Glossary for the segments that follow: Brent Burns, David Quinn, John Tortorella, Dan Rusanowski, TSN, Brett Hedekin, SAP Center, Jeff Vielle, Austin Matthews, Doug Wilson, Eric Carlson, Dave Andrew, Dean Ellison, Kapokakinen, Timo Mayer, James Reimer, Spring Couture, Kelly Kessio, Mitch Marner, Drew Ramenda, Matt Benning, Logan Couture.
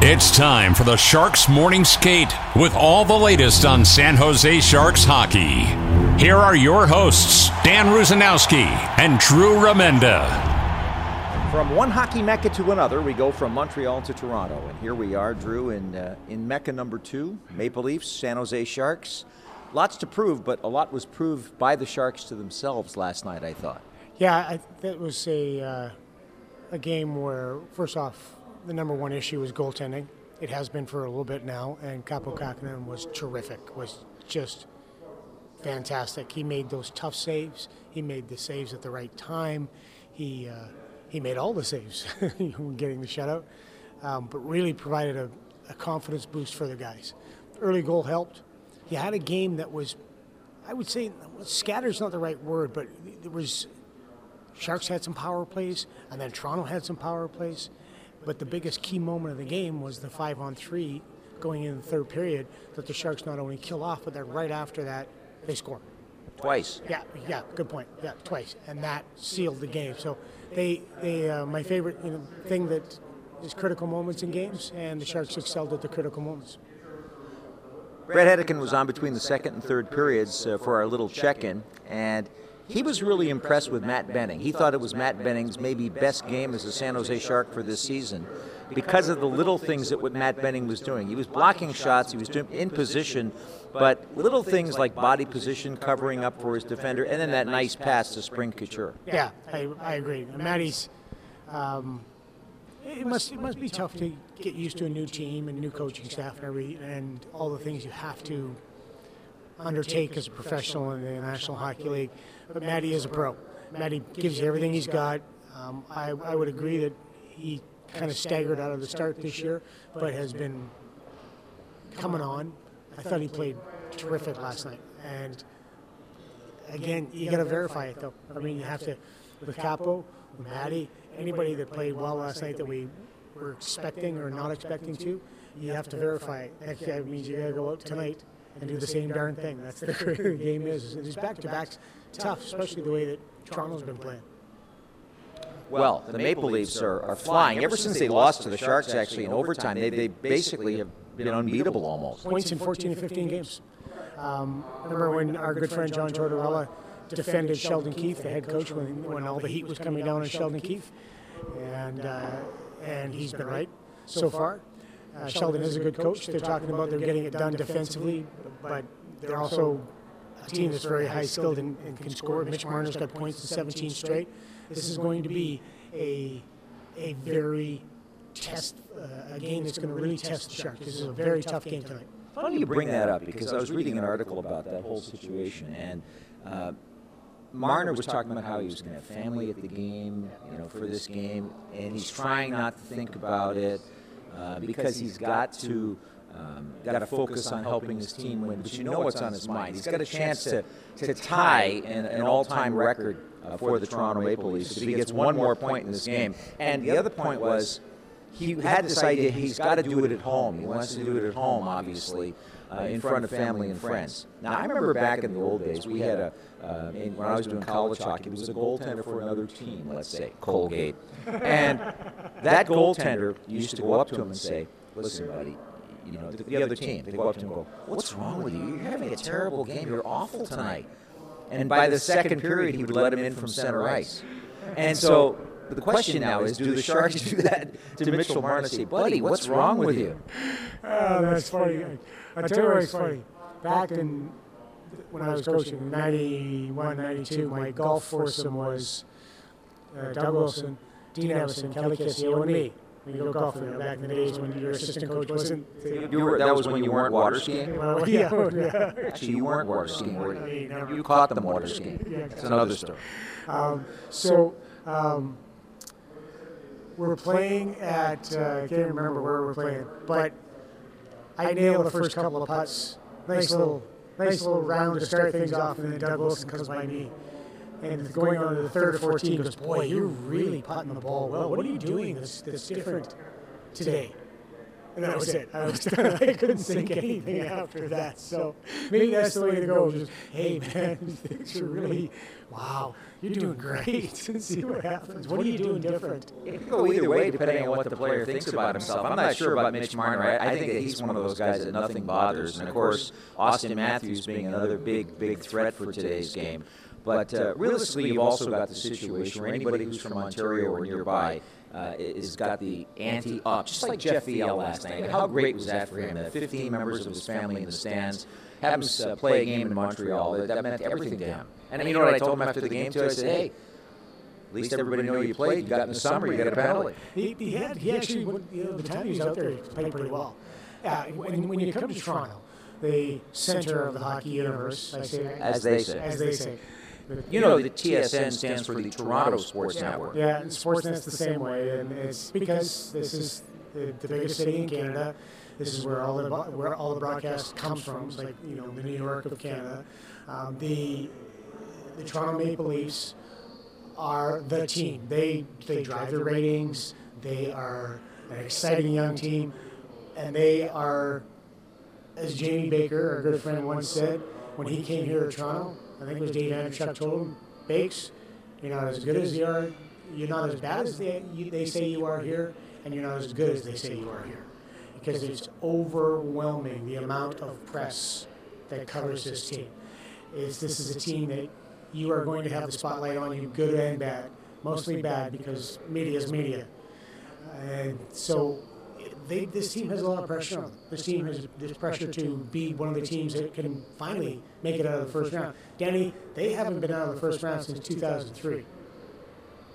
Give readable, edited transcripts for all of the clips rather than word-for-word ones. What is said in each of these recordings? It's time for the Sharks Morning Skate with all the latest on San Jose Sharks hockey. Here are your hosts, Dan Rusanowski and Drew Ramenda. From one hockey mecca to another, we go from Montreal to Toronto. And here we are, Drew, in mecca number 2, Maple Leafs, San Jose Sharks. Lots to prove, but a lot was proved by the Sharks to themselves last night, I thought. Yeah, that was a game where, first off, the number one issue is goaltending. It has been for a little bit now, and Kapokakinen was terrific, was just fantastic. He made those tough saves. He made the saves at the right time. He made all the saves getting the shutout, but really provided a confidence boost for the guys. Early goal helped. He had a game that was, I would say, scatter's not the right word, but there was, Sharks had some power plays, and then Toronto had some power plays. But the biggest key moment of the game was the 5-on-3 going into the third period that the Sharks not only kill off, but then right after that, they score. Twice. Yeah, good point. Yeah, twice. And that sealed the game. So they my favorite thing that is critical moments in games, and the Sharks excelled at the critical moments. Brett Hedekin was on between the second and third periods for our little check-in, and he was really impressed with Matt Benning. He thought it was Matt Benning's maybe best game as a San Jose Shark for this season because of the little things that what Matt Benning was doing. He was blocking shots, he was doing in position, but little things like body position, covering up for his defender, and then that nice pass to Spring Couture. Yeah, I agree. Matty's, it must be tough to get used to a new team and new coaching staff and all the things you have to undertake as a professional in the National Hockey League. But Matty is a pro. Matty gives you everything he's got. I would agree that he kind of staggered out of the start this year, but has been coming on. I thought he played terrific last night. And again, you got to verify it, though. I mean, you have to, with Capo, Matty, anybody that played well last night that we were expecting or not expecting to, you have to verify it. That means you got to go out tonight and do the same darn thing. That's the career game is. These back-to-backs, tough, especially the way that Toronto's been playing. Well, the Maple Leafs are flying. Ever since they lost to the Sharks, actually, in overtime, they basically have been unbeatable almost. Points in 14 to 15 games. Remember when our good friend John Tortorella defended Sheldon Keith, the head coach, when all the heat was coming down on Sheldon Keith? And he's been right so far. Sheldon is a good coach. They're talking about they're getting it done defensively, but they're also a team that's very high-skilled and can score. Mitch Marner's got points in 17 straight. This is going to be a very test, a game that's going to really test the Sharks. This is a very tough game tonight. Funny you bring that up, because I was reading an article about that whole situation, and Marner was talking about how he was going to have family at the game, for this game, and he's trying not to think about it. Because he's got to focus on helping his team win, but what's on his mind. He's got a chance to tie an all-time record for the Toronto Maple Leafs if he gets one more point in this game. And the other point was he had this idea he's got to do it at home. He wants to do it at home, obviously, in front of family and friends. Now, I remember back in the old days, we had when I was doing college hockey, it was a goaltender for another team, let's say, Colgate. And that goaltender used to go up to him and say, listen, buddy, the other team, they go up to him and go, what's wrong with you? You're having a terrible game. You're awful tonight. And by the second period, he would let him in from center ice. And so the question now is, do the Sharks do that to Mitchell Marner and say, buddy, what's wrong with you? Oh, that's funny. I tell you what's funny. Back in when I was coaching in 91, 92, my golf foursome was Doug Wilson, Dean Ellison, Kelly Kessio, and me. when you look off, you know, back in the days when your assistant coach wasn't. That was when you weren't water skiing? Well, yeah. Actually, you weren't water skiing, were you? You caught them water skiing. That's another story. We're playing at, I can't remember where we're playing, but I nailed the first couple of putts. Nice little round to start things off, and then Doug Wilson comes by me. And going on to the third or 14, goes, boy, you're really putting the ball well. What are you doing that's different today? And that was it. I couldn't think anything after that. So maybe that's the way to go. Just, hey, man, things are really, wow, you're doing great. And see what happens. What are you doing different? It can go either way depending on what the player thinks about himself. I'm not sure about Mitch Marner. I think that he's one of those guys that nothing bothers. And, of course, Austin Matthews being another big, big threat for today's game. But realistically, you've also got the situation where anybody who's from Ontario or nearby has got the ante up, just like Jeff Vielle last night. How great was that for him? That 15 members of his family in the stands, have him play a game in Montreal. That meant everything to him. And you know what I told him after the game, too? I said, hey, at least everybody knew you played. You got in the summer, you got a penalty. He actually, the time he was out there, he played pretty well. When you come to Toronto, the center of the hockey universe, as they say. You know, the TSN stands for the Toronto Sports Network. Yeah, and Sportsnet's the same way, and it's because this is the biggest city in Canada. This is where all the broadcast comes from. It's like, you know, the New York of Canada. The Toronto Maple Leafs are the team. They drive the ratings. They are an exciting young team, and they are, as Jamie Baker, our good friend, once said, when he came here to Toronto. I think it was Dave Andrew told him, Bakes, you're not as good as you are, you're not as bad as they say you are here, and you're not as good as they say you are here. Because it's overwhelming the amount of press that covers this team. This is a team that you are going to have the spotlight on you, good and bad. Mostly bad, because media is media. And so this team has a lot of pressure on them. This team has this pressure to be one of the teams that can finally make it out of the first round. Danny, they haven't been out of the first round since 2003.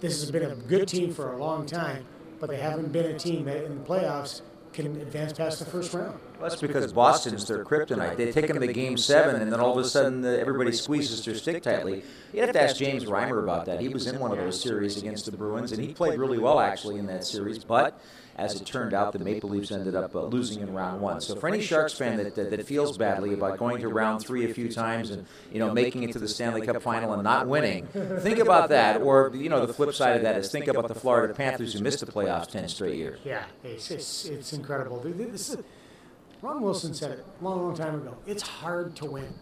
This has been a good team for a long time, but they haven't been a team that in the playoffs can advance past the first round. Well, that's because Boston's their kryptonite. They take them to Game 7, and then all of a sudden everybody squeezes their stick tightly. You have to ask James Reimer about that. He was in one of those series against the Bruins, and he played really well, actually, in that series. But as it turned out, the Maple Leafs ended up losing in round one. So for any Sharks fan that feels badly about going to round 3 a few times and, you know, making it to the Stanley Cup final and not winning, think about that. Or, you know, the flip side of that is think about the Florida Panthers who missed the playoffs 10 straight years. Yeah, it's incredible. Ron Wilson said it a long, long time ago. It's hard to win.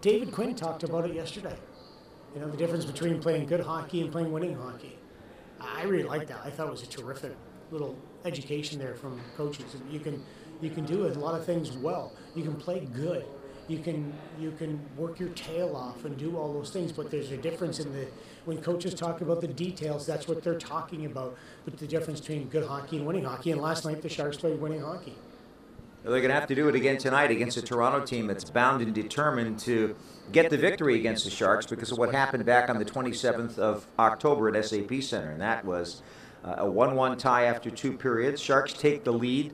David Quinn talked about it yesterday. You know, the difference between playing good hockey and playing winning hockey. I really liked that. I thought it was a terrific little education there from coaches. You can do a lot of things well. You can play good. You can work your tail off and do all those things. But there's a difference when coaches talk about the details. That's what they're talking about. But the difference between good hockey and winning hockey. And last night the Sharks played winning hockey. They're going to have to do it again tonight against a Toronto team that's bound and determined to get the victory against the Sharks because of what happened back on the 27th of October at SAP Center, and that was a 1-1 tie after two periods. Sharks take the lead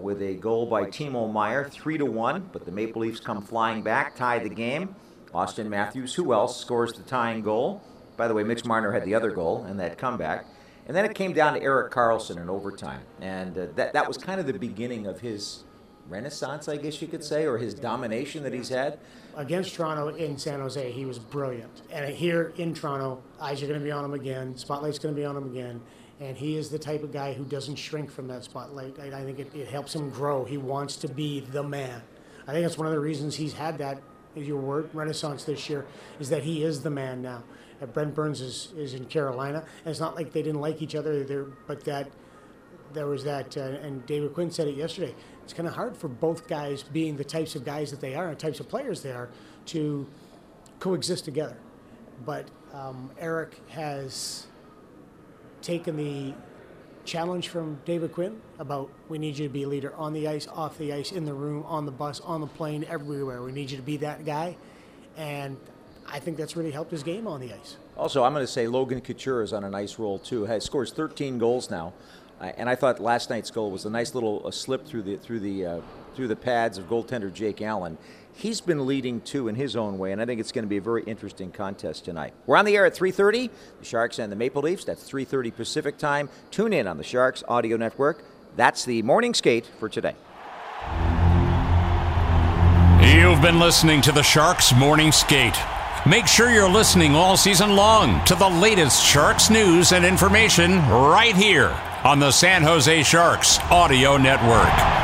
with a goal by Timo Mayer, 3-1, but the Maple Leafs come flying back, tie the game. Austin Matthews, who else, scores the tying goal. By the way, Mitch Marner had the other goal in that comeback. And then it came down to Eric Carlson in overtime, and that was kind of the beginning of his renaissance, I guess you could say, or his domination that he's had. Against Toronto in San Jose, he was brilliant. And here in Toronto, eyes are going to be on him again, spotlight's going to be on him again, and he is the type of guy who doesn't shrink from that spotlight. I think it helps him grow. He wants to be the man. I think that's one of the reasons he's had that, as your word, renaissance this year, is that he is the man now. Brent Burns is in Carolina, and it's not like they didn't like each other, but there was that, and David Quinn said it yesterday, it's kind of hard for both guys, being the types of guys that they are and types of players they are, to coexist together. But Eric has taken the challenge from David Quinn about, we need you to be a leader on the ice, off the ice, in the room, on the bus, on the plane, everywhere. We need you to be that guy. And I think that's really helped his game on the ice. Also, I'm going to say Logan Couture is on a nice roll, too. He scores 13 goals now. And I thought last night's goal was a nice little slip through the pads of goaltender Jake Allen. He's been leading too in his own way, and I think it's going to be a very interesting contest tonight. We're on the air at 3:30, the Sharks and the Maple Leafs. That's 3:30 Pacific time. Tune in on the Sharks Audio Network. That's the morning skate for today. You've been listening to the Sharks Morning Skate. Make sure you're listening all season long to the latest Sharks news and information right here on the San Jose Sharks Audio Network.